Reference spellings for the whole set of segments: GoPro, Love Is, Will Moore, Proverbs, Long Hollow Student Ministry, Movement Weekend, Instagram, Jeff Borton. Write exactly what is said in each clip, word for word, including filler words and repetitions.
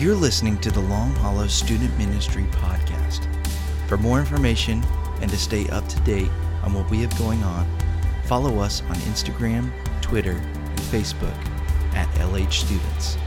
You're listening to the Long Hollow Student Ministry podcast. For more information and to stay up to date on what we have going on, follow us on Instagram, Twitter, and Facebook at L H Students.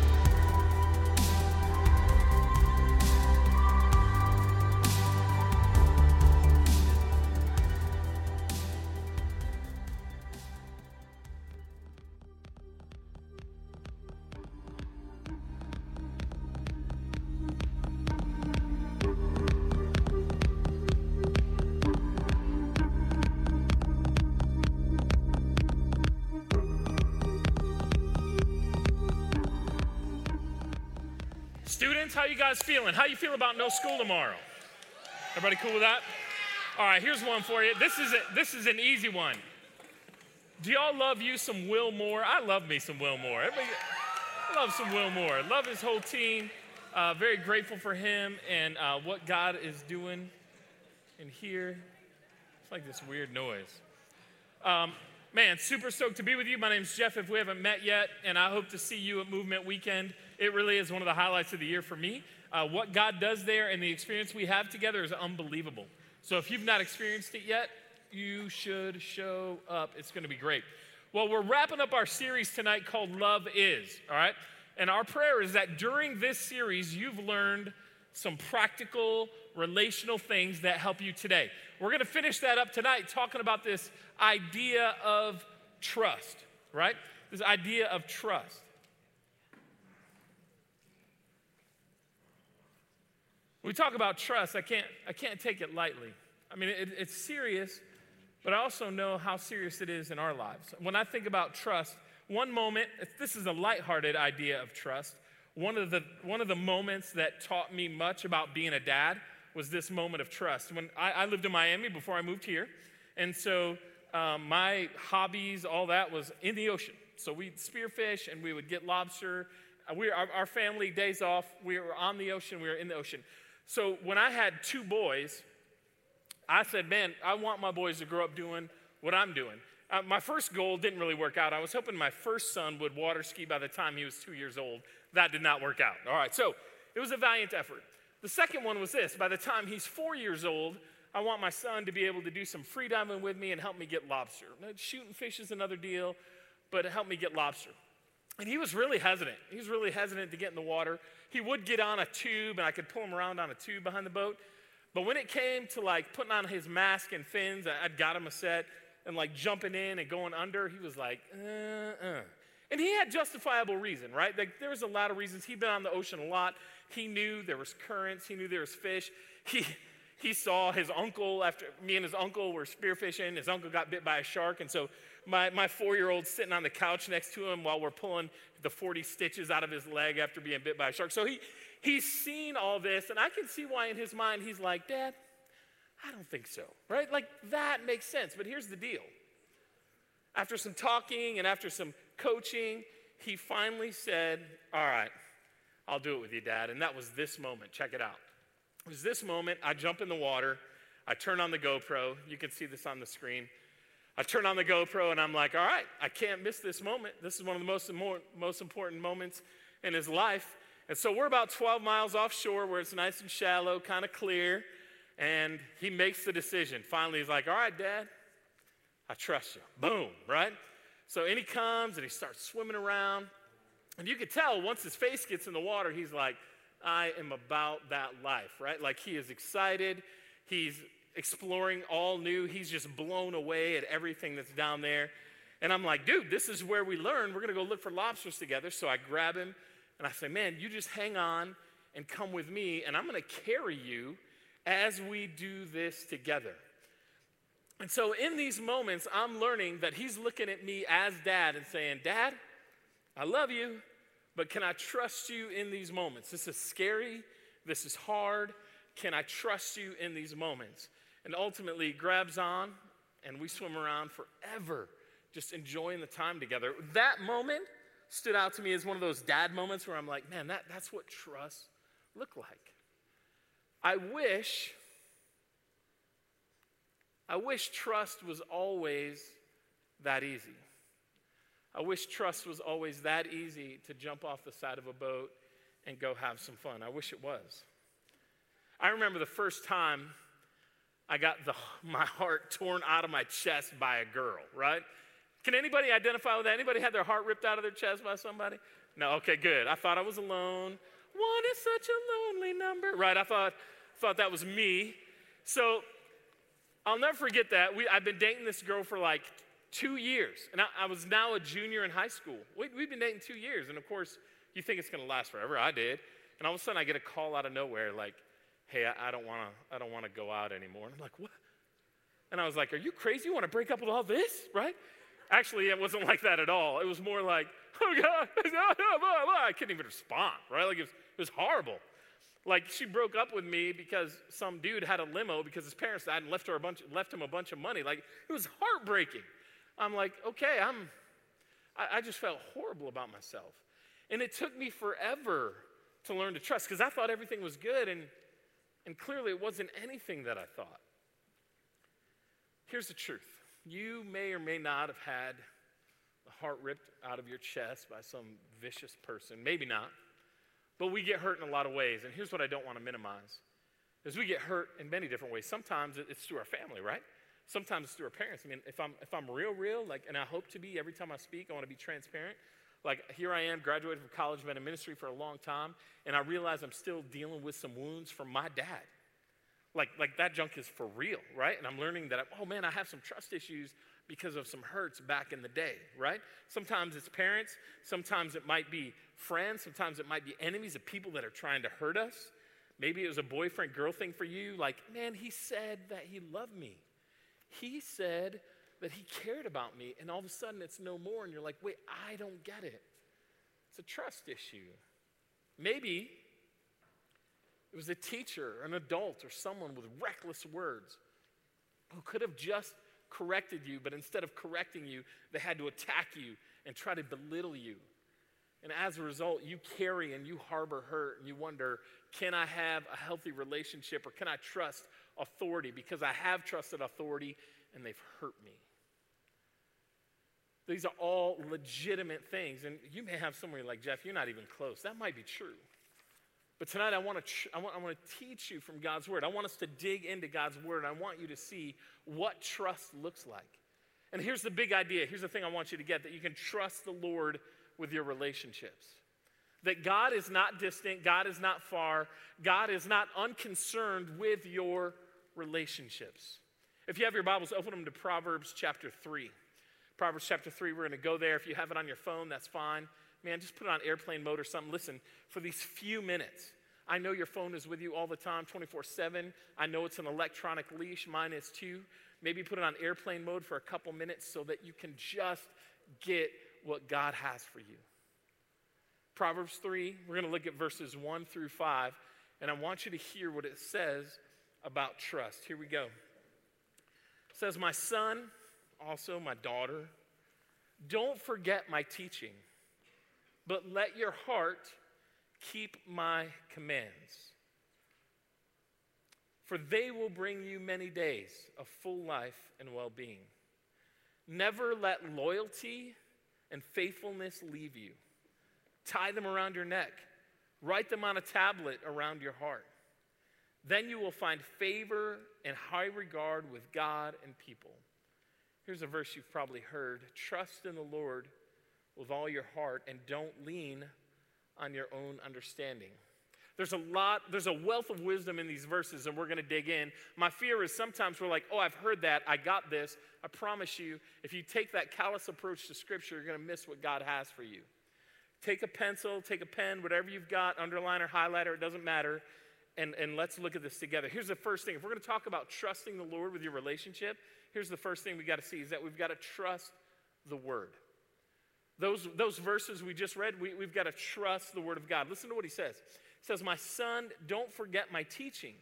Students, how you guys feeling? How you feel about no school tomorrow? Everybody cool with that? All right, here's one for you. This is a, this is an easy one. Do y'all love you some Will Moore? I love me some Will Moore. Everybody, I love some Will Moore. Love his whole team. Uh, very grateful for him and uh, what God is doing in here. It's like this weird noise. Um, man, super stoked to be with you. My name's Jeff, if we haven't met yet, and I hope to see you at Movement Weekend. It really is one of the highlights of the year for me. Uh, what God does there and the experience we have together is unbelievable. So if you've not experienced it yet, you should show up. It's going to be great. Well, we're wrapping up our series tonight called Love Is, all right? And our prayer is that during this series, you've learned some practical, relational things that help you today. We're going to finish that up tonight talking about this idea of trust, right? This idea of trust. When we talk about trust, I can't, I can't take it lightly. I mean, it, it's serious, but I also know how serious it is in our lives. When I think about trust, one moment, this is a lighthearted idea of trust. One of the, one of the moments that taught me much about being a dad was this moment of trust. When I, I lived in Miami before I moved here, and so um, my hobbies, all that was in the ocean. So we'd spearfish, and we would get lobster. We, our, our family, days off, we were on the ocean, we were in the ocean. So when I had two boys, I said, man, I want my boys to grow up doing what I'm doing. Uh, my first goal didn't really work out. I was hoping my first son would water ski by the time he was two years old. That did not work out. All right, so it was a valiant effort. The second one was this. By the time he's four years old, I want my son to be able to do some free diving with me and help me get lobster. Now, shooting fish is another deal, but help me get lobster. And he was really hesitant. He was really hesitant to get in the water. He would get on a tube, and I could pull him around on a tube behind the boat. But when it came to, like, putting on his mask and fins, I, I'd got him a set, and, like, jumping in and going under, he was like, uh-uh. And he had justifiable reason, right? Like, there was a lot of reasons. He'd been on the ocean a lot. He knew there was currents. He knew there was fish. He he saw his uncle, after me and his uncle were spearfishing. His uncle got bit by a shark, and so My, my four-year-old's sitting on the couch next to him while we're pulling the forty stitches out of his leg after being bit by a shark. So he, he's seen all this, and I can see why in his mind he's like, Dad, I don't think so, right? Like, that makes sense, but here's the deal. After some talking and after some coaching, he finally said, all right, I'll do it with you, Dad, and that was this moment. Check it out. It was this moment. I jump in the water. I turn on the GoPro. You can see this on the screen. I turn on the GoPro, and I'm like, all right, I can't miss this moment. This is one of the most, more, most important moments in his life. And so we're about twelve miles offshore where it's nice and shallow, kind of clear, and he makes the decision. Finally, he's like, all right, Dad, I trust you. Boom, right? So in he comes, and he starts swimming around. And you can tell once his face gets in the water, he's like, I am about that life, right? Like, he is excited. He's exploring all new. He's just blown away at everything that's down there. And I'm like, dude, this is where we learn. We're going to go look for lobsters together. So I grab him, and I say, man, you just hang on and come with me, and I'm going to carry you as we do this together. And so in these moments, I'm learning that he's looking at me as Dad and saying, Dad, I love you, but can I trust you in these moments? This is scary. This is hard. Can I trust you in these moments? And ultimately, he grabs on, and we swim around forever, just enjoying the time together. That moment stood out to me as one of those dad moments where I'm like, man, that, that's what trust looked like. I wish, I wish trust was always that easy. I wish trust was always that easy to jump off the side of a boat and go have some fun. I wish it was. I remember the first time I got the, my heart torn out of my chest by a girl, right? Can anybody identify with that? Anybody had their heart ripped out of their chest by somebody? No, okay, good. I thought I was alone. One is such a lonely number. Right, I thought thought that was me. So I'll never forget that. We, I've been dating this girl for like two years. And I, I was now a junior in high school. We, we've been dating two years. And of course, you think it's going to last forever. I did. And all of a sudden, I get a call out of nowhere like, hey, I, I don't want to I don't want to go out anymore. And I'm like, what? And I was like, are you crazy? You want to break up with all this, right? Actually, it wasn't like that at all. It was more like, oh, God, no, no, blah, blah. I couldn't even respond, right? Like, it was, it was horrible. Like, she broke up with me because some dude had a limo because his parents died and left her a bunch, left him a bunch of money. Like, it was heartbreaking. I'm like, okay, I'm, I, I just felt horrible about myself. And it took me forever to learn to trust because I thought everything was good, and, and clearly it wasn't anything that I thought. Here's the truth. You may or may not have had the heart ripped out of your chest by some vicious person. Maybe not. But we get hurt in a lot of ways, and here's what I don't want to minimize, is we get hurt in many different ways. Sometimes it's through our family, right? Sometimes it's through our parents. I mean, if I'm if I'm real, real, like, and I hope to be every time I speak, I want to be transparent. Like, here I am, graduated from college, been in ministry for a long time, and I realize I'm still dealing with some wounds from my dad. Like, like that junk is for real, right? And I'm learning that, oh, man, I have some trust issues because of some hurts back in the day, right? Sometimes it's parents. Sometimes it might be friends. Sometimes it might be enemies of people that are trying to hurt us. Maybe it was a boyfriend-girl thing for you. Like, man, he said that he loved me. He said that he cared about me. And all of a sudden, it's no more. And you're like, wait, I don't get it. It's a trust issue. Maybe it was a teacher, an adult, or someone with reckless words who could have just corrected you, but instead of correcting you, they had to attack you and try to belittle you. And as a result, you carry and you harbor hurt, and you wonder, can I have a healthy relationship, or can I trust authority? Because I have trusted authority, and they've hurt me. These are all legitimate things. And you may have somebody like, Jeff, you're not even close. That might be true. But tonight I want to tr- I want I want to teach you from God's word. I want us to dig into God's word. And I want you to see what trust looks like. And here's the big idea. Here's the thing I want you to get, that you can trust the Lord with your relationships. That God is not distant. God is not far. God is not unconcerned with your relationships. If you have your Bibles, open them to Proverbs chapter three. Proverbs chapter three, we're going to go there. If you have it on your phone, that's fine. Man, just put it on airplane mode or something. Listen, for these few minutes, I know your phone is with you all the time, twenty-four seven. I know it's an electronic leash. Mine is too. Maybe put it on airplane mode for a couple minutes so that you can just get what God has for you. Proverbs three, we're going to look at verses one through five, and I want you to hear what it says about trust. Here we go. It says, my son, also my daughter, don't forget my teaching, but let your heart keep my commands. For they will bring you many days of full life and well-being. Never let loyalty and faithfulness leave you. Tie them around your neck. Write them on a tablet around your heart. Then you will find favor and high regard with God and people. Here's a verse you've probably heard. Trust in the Lord with all your heart, and don't lean on your own understanding. There's a lot, there's a wealth of wisdom in these verses, and we're going to dig in. My fear is sometimes we're like, oh, I've heard that, I got this. I promise you, if you take that callous approach to Scripture, you're going to miss what God has for you. Take a pencil, take a pen, whatever you've got, underliner, highlighter, it doesn't matter, and, and let's look at this together. Here's the first thing. If we're going to talk about trusting the Lord with your relationship, here's the first thing we got to see, is that we've got to trust the Word. Those, those verses we just read, we, we've got to trust the word of God. Listen to what he says. He says, my son, don't forget my teaching.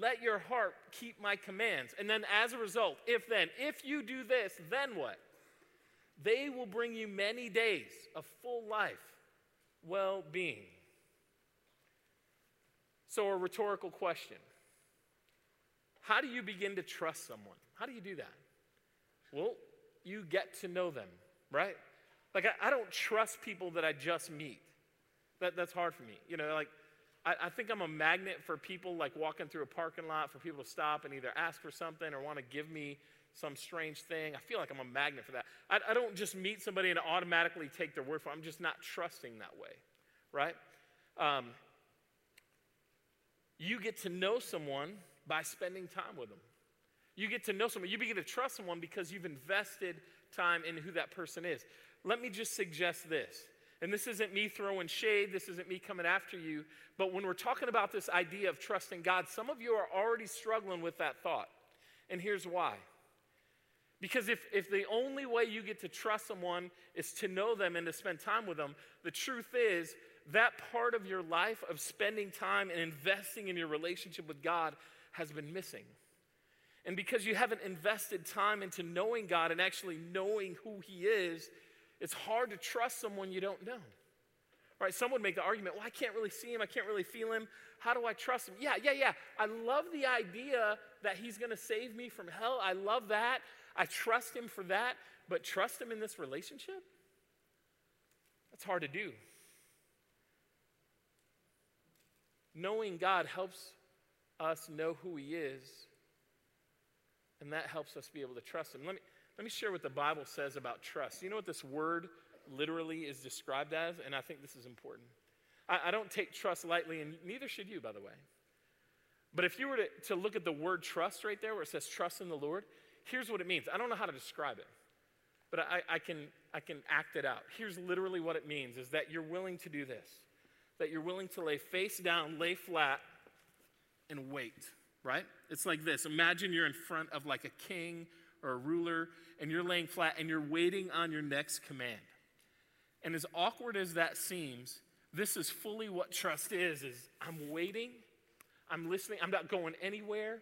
Let your heart keep my commands. And then as a result, if then, if you do this, then what? They will bring you many days of full life, well-being. So a rhetorical question. How do you begin to trust someone? How do you do that? Well, you get to know them, right? Like, I, I don't trust people that I just meet. That, that's hard for me. You know, like, I, I think I'm a magnet for people, like walking through a parking lot, for people to stop and either ask for something or want to give me some strange thing. I feel like I'm a magnet for that. I, I don't just meet somebody and automatically take their word for it. I'm just not trusting that way, right? Um, you get to know someone by spending time with them. You get to know someone. You begin to trust someone because you've invested time in who that person is. Let me just suggest this. And this isn't me throwing shade. This isn't me coming after you. But when we're talking about this idea of trusting God, some of you are already struggling with that thought. And here's why. Because if, if the only way you get to trust someone is to know them and to spend time with them, the truth is that part of your life of spending time and investing in your relationship with God has been missing. And because you haven't invested time into knowing God and actually knowing who He is, it's hard to trust someone you don't know. Right? Some would make the argument, well, I can't really see him. I can't really feel him. How do I trust him? Yeah, yeah, yeah. I love the idea that he's going to save me from hell. I love that. I trust him for that. But trust him in this relationship? That's hard to do. Knowing God helps us know who he is, and that helps us be able to trust him. Let me... Let me share what the Bible says about trust. You know what this word literally is described as? And I think this is important. I, I don't take trust lightly, and neither should you, by the way. But if you were to, to look at the word trust right there where it says trust in the Lord, here's what it means. I don't know how to describe it, but I, I can, I can act it out. Here's literally what it means is that you're willing to do this, that you're willing to lay face down, lay flat, and wait, right? It's like this. Imagine you're in front of like a king or a ruler, and you're laying flat, and you're waiting on your next command. And as awkward as that seems, this is fully what trust is, is I'm waiting, I'm listening, I'm not going anywhere,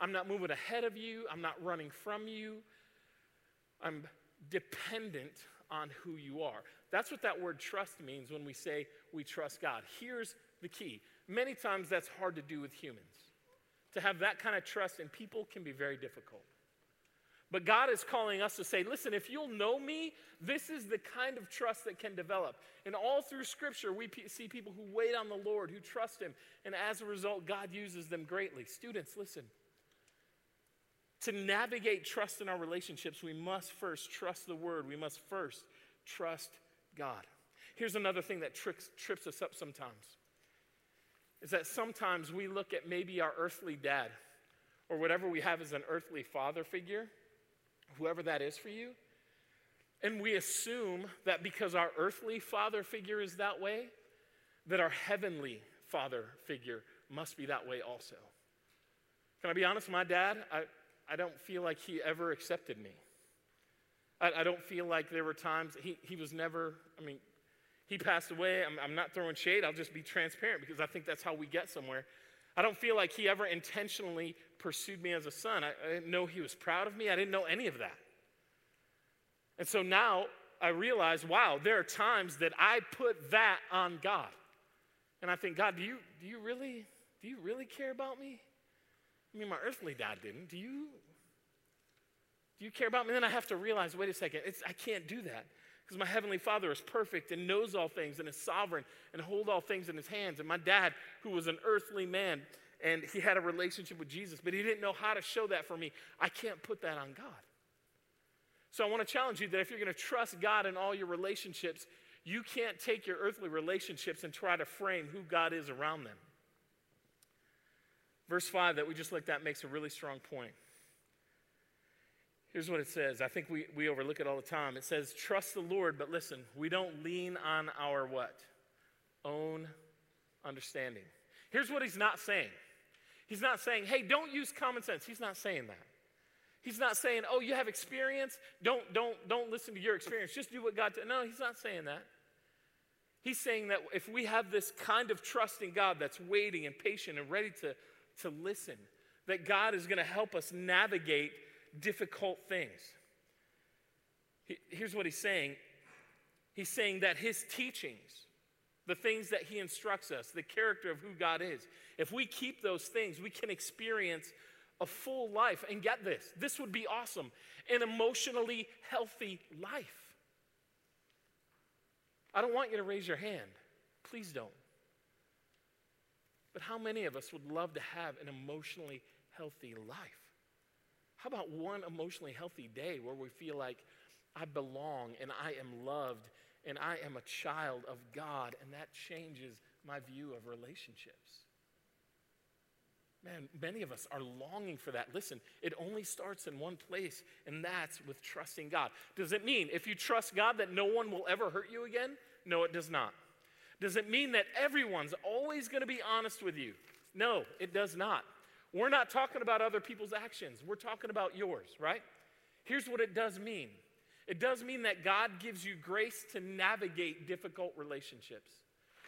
I'm not moving ahead of you, I'm not running from you, I'm dependent on who you are. That's what that word trust means when we say we trust God. Here's the key. Many times that's hard to do with humans. To have that kind of trust in people can be very difficult. But God is calling us to say, listen, if you'll know me, this is the kind of trust that can develop. And all through Scripture, we p- see people who wait on the Lord, who trust him. And as a result, God uses them greatly. Students, listen. To navigate trust in our relationships, we must first trust the word. We must first trust God. Here's another thing that tricks, trips us up sometimes. Is that sometimes we look at maybe our earthly dad or whatever we have as an earthly father figure, whoever that is for you, and we assume that because our earthly father figure is that way, that our heavenly father figure must be that way also. Can I be honest? My dad, I, I don't feel like he ever accepted me. I, I don't feel like there were times, he, he was never, I mean, he passed away. I'm, I'm not throwing shade. I'll just be transparent because I think that's how we get somewhere. I don't feel like he ever intentionally pursued me as a son. I, I didn't know he was proud of me. I didn't know any of that. And so now I realize, wow, there are times that I put that on God. And I think, God, do you do you really do you really care about me? I mean, my earthly dad didn't. Do you do you care about me? And then I have to realize, wait a second, it's, I can't do that. Because my heavenly father is perfect and knows all things and is sovereign and holds all things in his hands. And my dad, who was an earthly man, and he had a relationship with Jesus, but he didn't know how to show that for me. I can't put that on God. So I want to challenge you that if you're going to trust God in all your relationships, you can't take your earthly relationships and try to frame who God is around them. Verse five that we just looked at makes a really strong point. Here's what it says. I think we, we overlook it all the time. It says, trust the Lord, but listen, we don't lean on our what? Own understanding. Here's what he's not saying. He's not saying, hey, don't use common sense. He's not saying that. He's not saying, oh, you have experience. Don't, don't, don't listen to your experience. Just do what God does. No, he's not saying that. He's saying that if we have this kind of trust in God that's waiting and patient and ready to, to listen, that God is going to help us navigate difficult things. Here's what he's saying. He's saying that his teachings, the things that he instructs us, the character of who God is, if we keep those things, we can experience a full life. And get this, this would be awesome, an emotionally healthy life. I don't want you to raise your hand. Please don't. But how many of us would love to have an emotionally healthy life? How about one emotionally healthy day where we feel like I belong and I am loved and I am a child of God, and that changes my view of relationships? Man, many of us are longing for that. Listen, it only starts in one place, and that's with trusting God. Does it mean if you trust God that no one will ever hurt you again? No, it does not. Does it mean that everyone's always going to be honest with you? No, it does not. We're not talking about other people's actions. We're talking about yours, right? Here's what it does mean. It does mean that God gives you grace to navigate difficult relationships.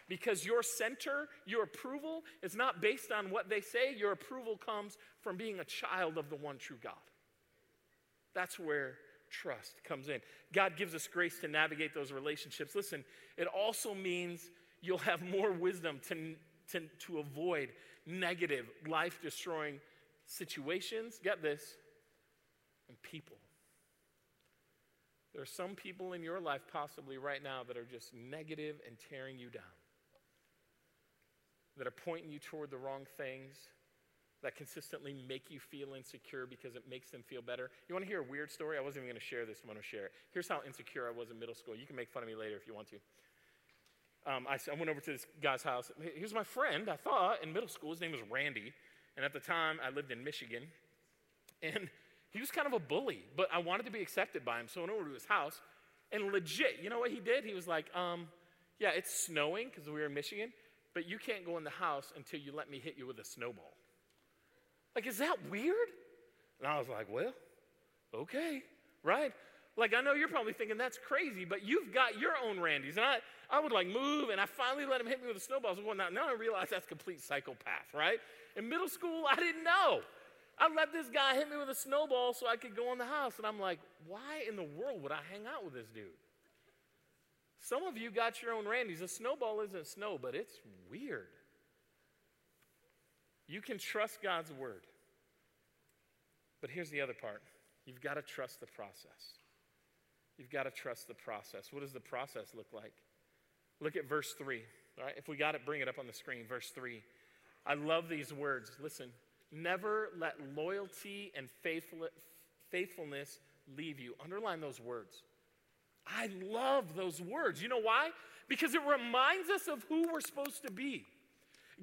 Because your center, your approval, is not based on what they say. Your approval comes from being a child of the one true God. That's where trust comes in. God gives us grace to navigate those relationships. Listen, it also means you'll have more wisdom to, to, to avoid negative, life-destroying situations. Get this. And people. There are some people in your life possibly right now that are just negative and tearing you down, that are pointing you toward the wrong things, that consistently make you feel insecure because it makes them feel better. You want to hear a weird story? I wasn't even going to share this, but I'm going to share it. Here's how insecure I was in middle school. You can make fun of me later if you want to. Um, I, I went over to this guy's house. He was my friend, I thought, in middle school. His name was Randy. And at the time, I lived in Michigan. And he was kind of a bully, but I wanted to be accepted by him. So I went over to his house, and legit, you know what he did? He was like, um, yeah, it's snowing because we were in Michigan, but you can't go in the house until you let me hit you with a snowball. Like, is that weird? And I was like, well, okay, right? Like, I know you're probably thinking that's crazy, but you've got your own Randys. And I, I would, like, move, and I finally let him hit me with a snowball. So now I realize that's complete psychopath, right? In middle school, I didn't know. I let this guy hit me with a snowball so I could go in the house. And I'm like, why in the world would I hang out with this dude? Some of you got your own Randys. A snowball isn't snow, but it's weird. You can trust God's word. But here's the other part. You've got to trust the process. You've got to trust the process. What does the process look like? Look at verse three. All right, if we got it, bring it up on the screen. Verse three. I love these words. Listen. Never let loyalty and faithfulness leave you. Underline those words. I love those words. You know why? Because it reminds us of who we're supposed to be.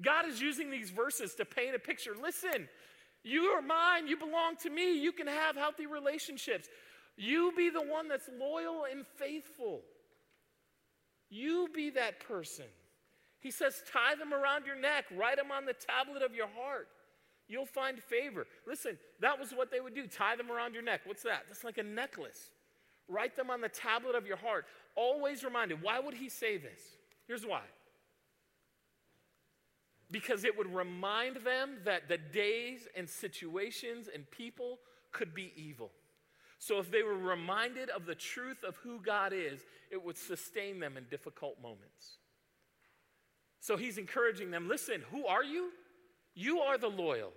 God is using these verses to paint a picture. Listen, you are mine. You belong to me. You can have healthy relationships. You be the one that's loyal and faithful. You be that person. He says, tie them around your neck. Write them on the tablet of your heart. You'll find favor. Listen, that was what they would do. Tie them around your neck. What's that? That's like a necklace. Write them on the tablet of your heart. Always reminded. Why would he say this? Here's why. Because it would remind them that the days and situations and people could be evil. So if they were reminded of the truth of who God is, it would sustain them in difficult moments. So he's encouraging them, listen, who are you? You are the loyal.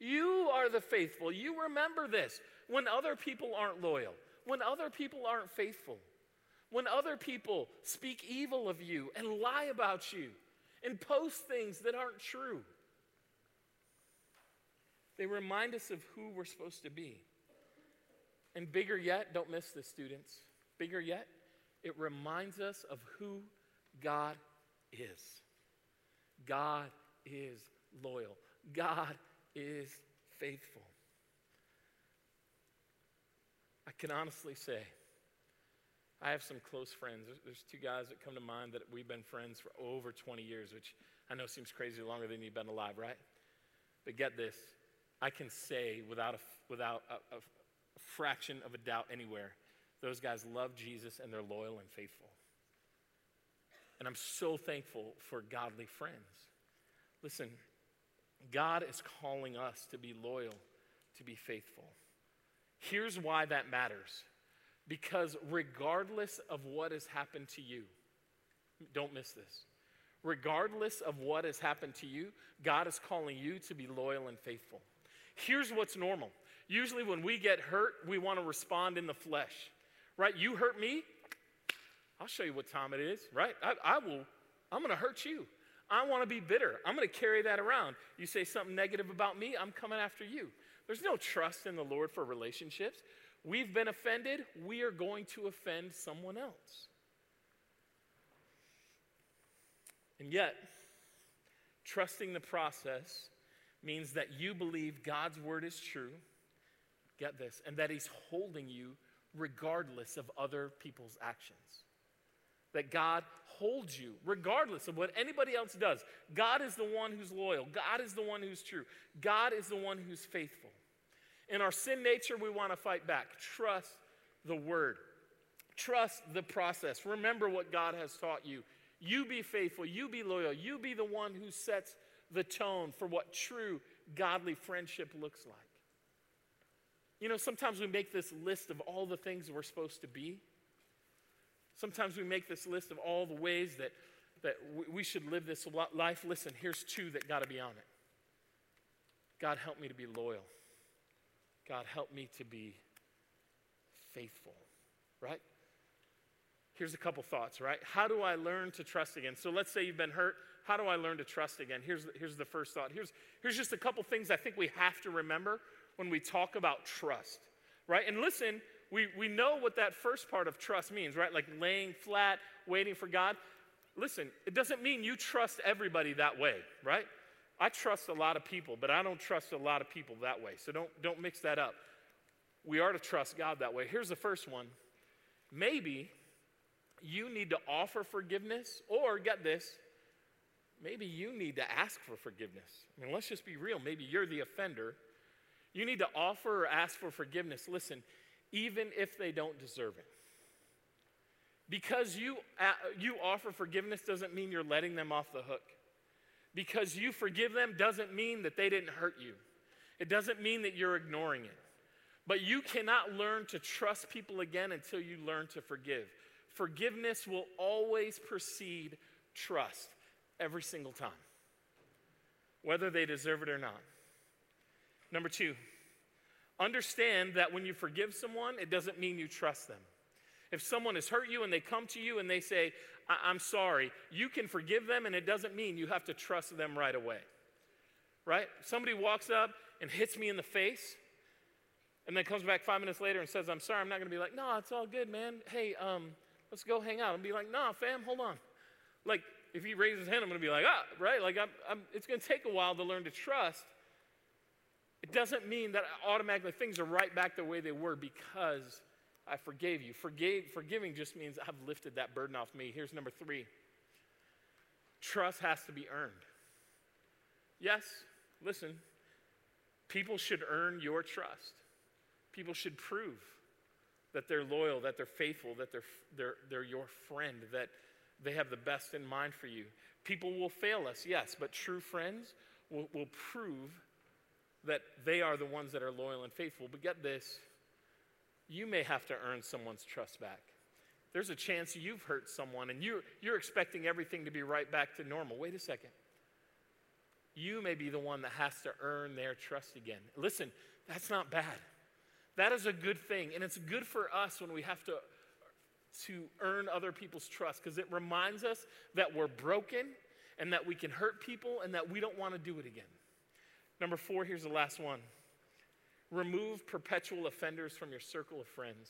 You are the faithful. You remember this. When other people aren't loyal, when other people aren't faithful, when other people speak evil of you and lie about you and post things that aren't true, they remind us of who we're supposed to be. And bigger yet, don't miss this, students. Bigger yet, it reminds us of who God is. God is loyal. God is faithful. I can honestly say, I have some close friends. There's, there's two guys that come to mind that we've been friends for over twenty years, which I know seems crazy, longer than you've been alive, right? But get this, I can say without a, without a, a fraction of a doubt anywhere, those guys love Jesus and they're loyal and faithful. And I'm so thankful for godly friends. Listen, God is calling us to be loyal, to be faithful. Here's why that matters. Because regardless of what has happened to you, don't miss this. Regardless of what has happened to you, God is calling you to be loyal and faithful. Here's what's normal. Usually when we get hurt, we want to respond in the flesh, right? You hurt me, I'll show you what time it is, right? I, I will I'm going to hurt you. I want to be bitter. I'm going to carry that around. You say something negative about me, I'm coming after you. There's no trust in the Lord for relationships. We've been offended. We are going to offend someone else. And yet, trusting the process means that you believe God's word is true, get this, and that he's holding you regardless of other people's actions. That God holds you regardless of what anybody else does. God is the one who's loyal. God is the one who's true. God is the one who's faithful. In our sin nature, we want to fight back. Trust the word. Trust the process. Remember what God has taught you. You be faithful. You be loyal. You be the one who sets the tone for what true godly friendship looks like. You know, sometimes we make this list of all the things we're supposed to be. Sometimes we make this list of all the ways that, that we should live this life. Listen, here's two that got to be on it. God, help me to be loyal. God, help me to be faithful, right? Here's a couple thoughts, right? How do I learn to trust again? So let's say you've been hurt. How do I learn to trust again? Here's, here's the first thought. Here's, here's just a couple things I think we have to remember when we talk about trust, right? And listen, we, we know what that first part of trust means, right? Like laying flat, waiting for God. Listen, it doesn't mean you trust everybody that way, right? I trust a lot of people, but I don't trust a lot of people that way. So don't, don't mix that up. We are to trust God that way. Here's the first one. Maybe you need to offer forgiveness, or get this, maybe you need to ask for forgiveness. I mean, let's just be real. Maybe you're the offender. You need to offer or ask for forgiveness. Listen, even if they don't deserve it. Because you, uh, you offer forgiveness doesn't mean you're letting them off the hook. Because you forgive them doesn't mean that they didn't hurt you. It doesn't mean that you're ignoring it. But you cannot learn to trust people again until you learn to forgive. Forgiveness will always precede trust every single time, whether they deserve it or not. Number two, understand that when you forgive someone, it doesn't mean you trust them. If someone has hurt you and they come to you and they say, I- I'm sorry, you can forgive them, and it doesn't mean you have to trust them right away, right? Somebody walks up and hits me in the face and then comes back five minutes later and says, I'm sorry, I'm not going to be like, no, it's all good, man. Hey, um, let's go hang out. And be like, nah, fam, hold on. Like, if he raises his hand, I'm going to be like, ah, right? Like, I'm, I'm, it's going to take a while to learn to trust. It doesn't mean that automatically things are right back the way they were because I forgave you. Forgave, forgiving just means I've lifted that burden off me. Here's number three. Trust has to be earned. Yes, listen, people should earn your trust. People should prove that they're loyal, that they're faithful, that they're, they're, they're your friend, that they have the best in mind for you. People will fail us, yes, but true friends will, will prove that they are the ones that are loyal and faithful. But get this, you may have to earn someone's trust back. There's a chance you've hurt someone and you're, you're expecting everything to be right back to normal. Wait a second. You may be the one that has to earn their trust again. Listen, that's not bad. That is a good thing, and it's good for us when we have to, to earn other people's trust, because it reminds us that we're broken and that we can hurt people and that we don't want to do it again. Number four, here's the last one. Remove perpetual offenders from your circle of friends.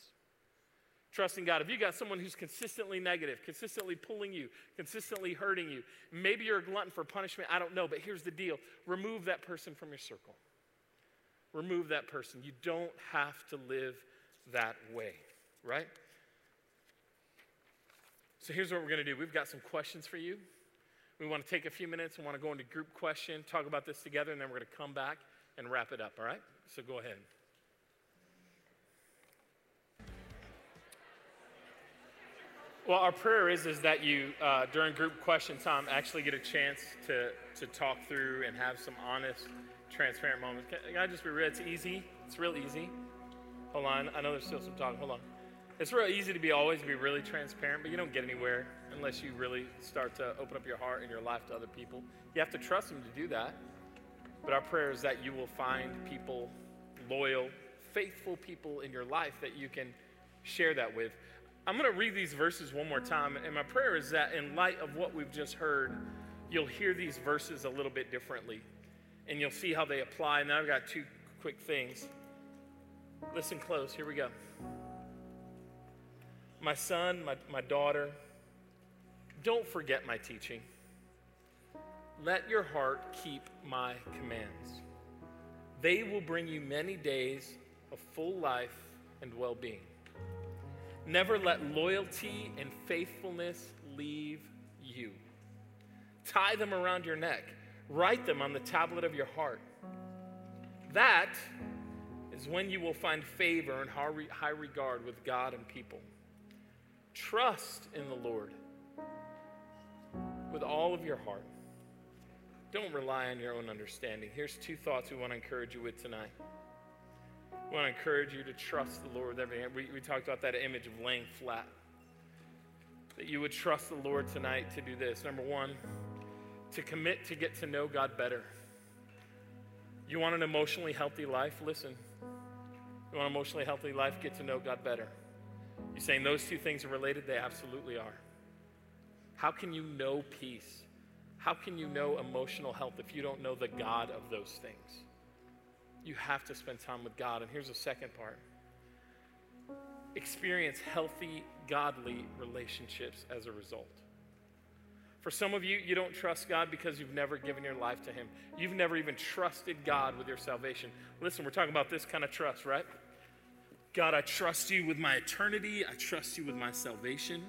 Trusting God. If you got someone who's consistently negative, consistently pulling you, consistently hurting you, maybe you're a glutton for punishment, I don't know, but here's the deal. Remove that person from your circle. Remove that person. You don't have to live that way, right? So here's what we're going to do. We've got some questions for you. We want to take a few minutes. We want to go into group question, talk about this together, and then we're going to come back and wrap it up, all right? So go ahead. Well, our prayer is, is that you, uh, during group question time, actually get a chance to, to talk through and have some honest, transparent moments. Can, can I just be real? It's easy. It's real easy. Hold on. I know there's still some talking. Hold on. It's real easy to be always be really transparent, but you don't get anywhere unless you really start to open up your heart and your life to other people. You have to trust them to do that. But our prayer is that you will find people, loyal, faithful people in your life that you can share that with. I'm going to read these verses one more time, and my prayer is that in light of what we've just heard, you'll hear these verses a little bit differently, and you'll see how they apply. And then I've got two quick things. Listen close. Here we go. My son, my, my daughter, don't forget my teaching. Let your heart keep my commands. They will bring you many days of full life and well-being. Never let loyalty and faithfulness leave you. Tie them around your neck. Write them on the tablet of your heart. That is when you will find favor and high regard with God and people. Trust in the Lord with all of your heart. Don't rely on your own understanding. Here's two thoughts we want to encourage you with tonight. I want to encourage you to trust the Lord with everything. We, we talked about that image of laying flat. That you would trust the Lord tonight to do this. Number one, to commit to get to know God better. You want an emotionally healthy life? Listen. You want an emotionally healthy life? Get to know God better. You're saying those two things are related? They absolutely are. How can you know peace? How can you know emotional health if you don't know the God of those things? You have to spend time with God. And here's the second part. Experience healthy, godly relationships as a result. For some of you, you don't trust God because you've never given your life to him. You've never even trusted God with your salvation. Listen, we're talking about this kind of trust, right? God, I trust you with my eternity. I trust you with my salvation.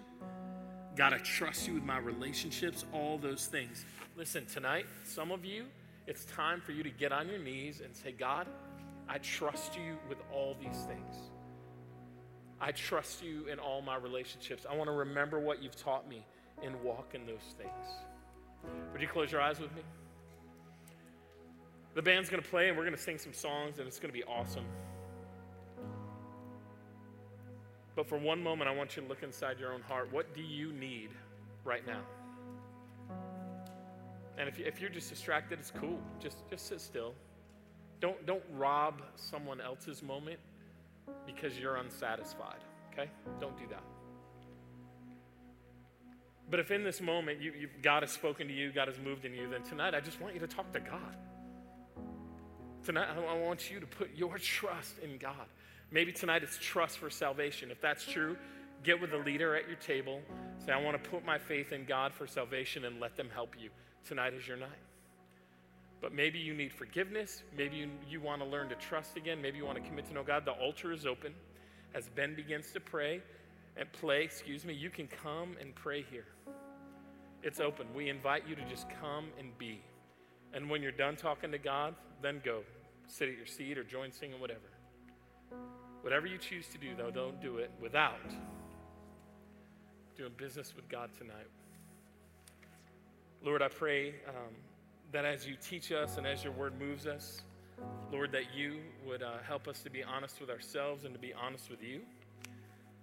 God, I trust you with my relationships, all those things. Listen, tonight, some of you, it's time for you to get on your knees and say, God, I trust you with all these things. I trust you in all my relationships. I want to remember what you've taught me and walk in those things. Would you close your eyes with me? The band's going to play and we're going to sing some songs and it's going to be awesome. But for one moment, I want you to look inside your own heart. What do you need right now? And if, you, if you're just distracted, it's cool. Just, just sit still. Don't, don't rob someone else's moment because you're unsatisfied, okay? Don't do that. But if in this moment you, you've, God has spoken to you, God has moved in you, then tonight I just want you to talk to God. Tonight I want you to put your trust in God. Maybe tonight it's trust for salvation. If that's true, get with a leader at your table. Say, I want to put my faith in God for salvation and let them help you. Tonight is your night. But maybe you need forgiveness. Maybe you, you want to learn to trust again. Maybe you want to commit to know God. The altar is open. As Ben begins to pray and play, excuse me, you can come and pray here. It's open. We invite you to just come and be. And when you're done talking to God, then go. Sit at your seat or join singing, whatever. Whatever you choose to do, though, don't do it without doing business with God tonight. Lord, I pray um, that as you teach us and as your word moves us, Lord, that you would uh, help us to be honest with ourselves and to be honest with you.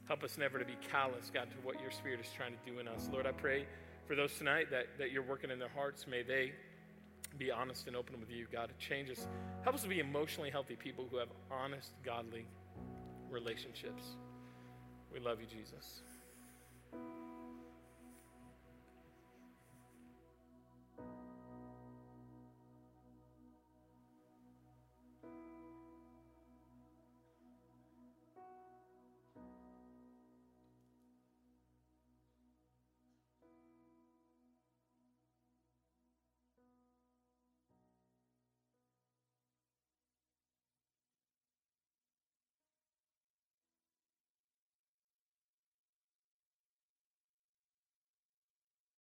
Help us never to be callous, God, to what your spirit is trying to do in us. Lord, I pray for those tonight that, that you're working in their hearts. May they be honest and open with you, God, to change us. Help us to be emotionally healthy people who have honest, godly relationships. We love you, Jesus.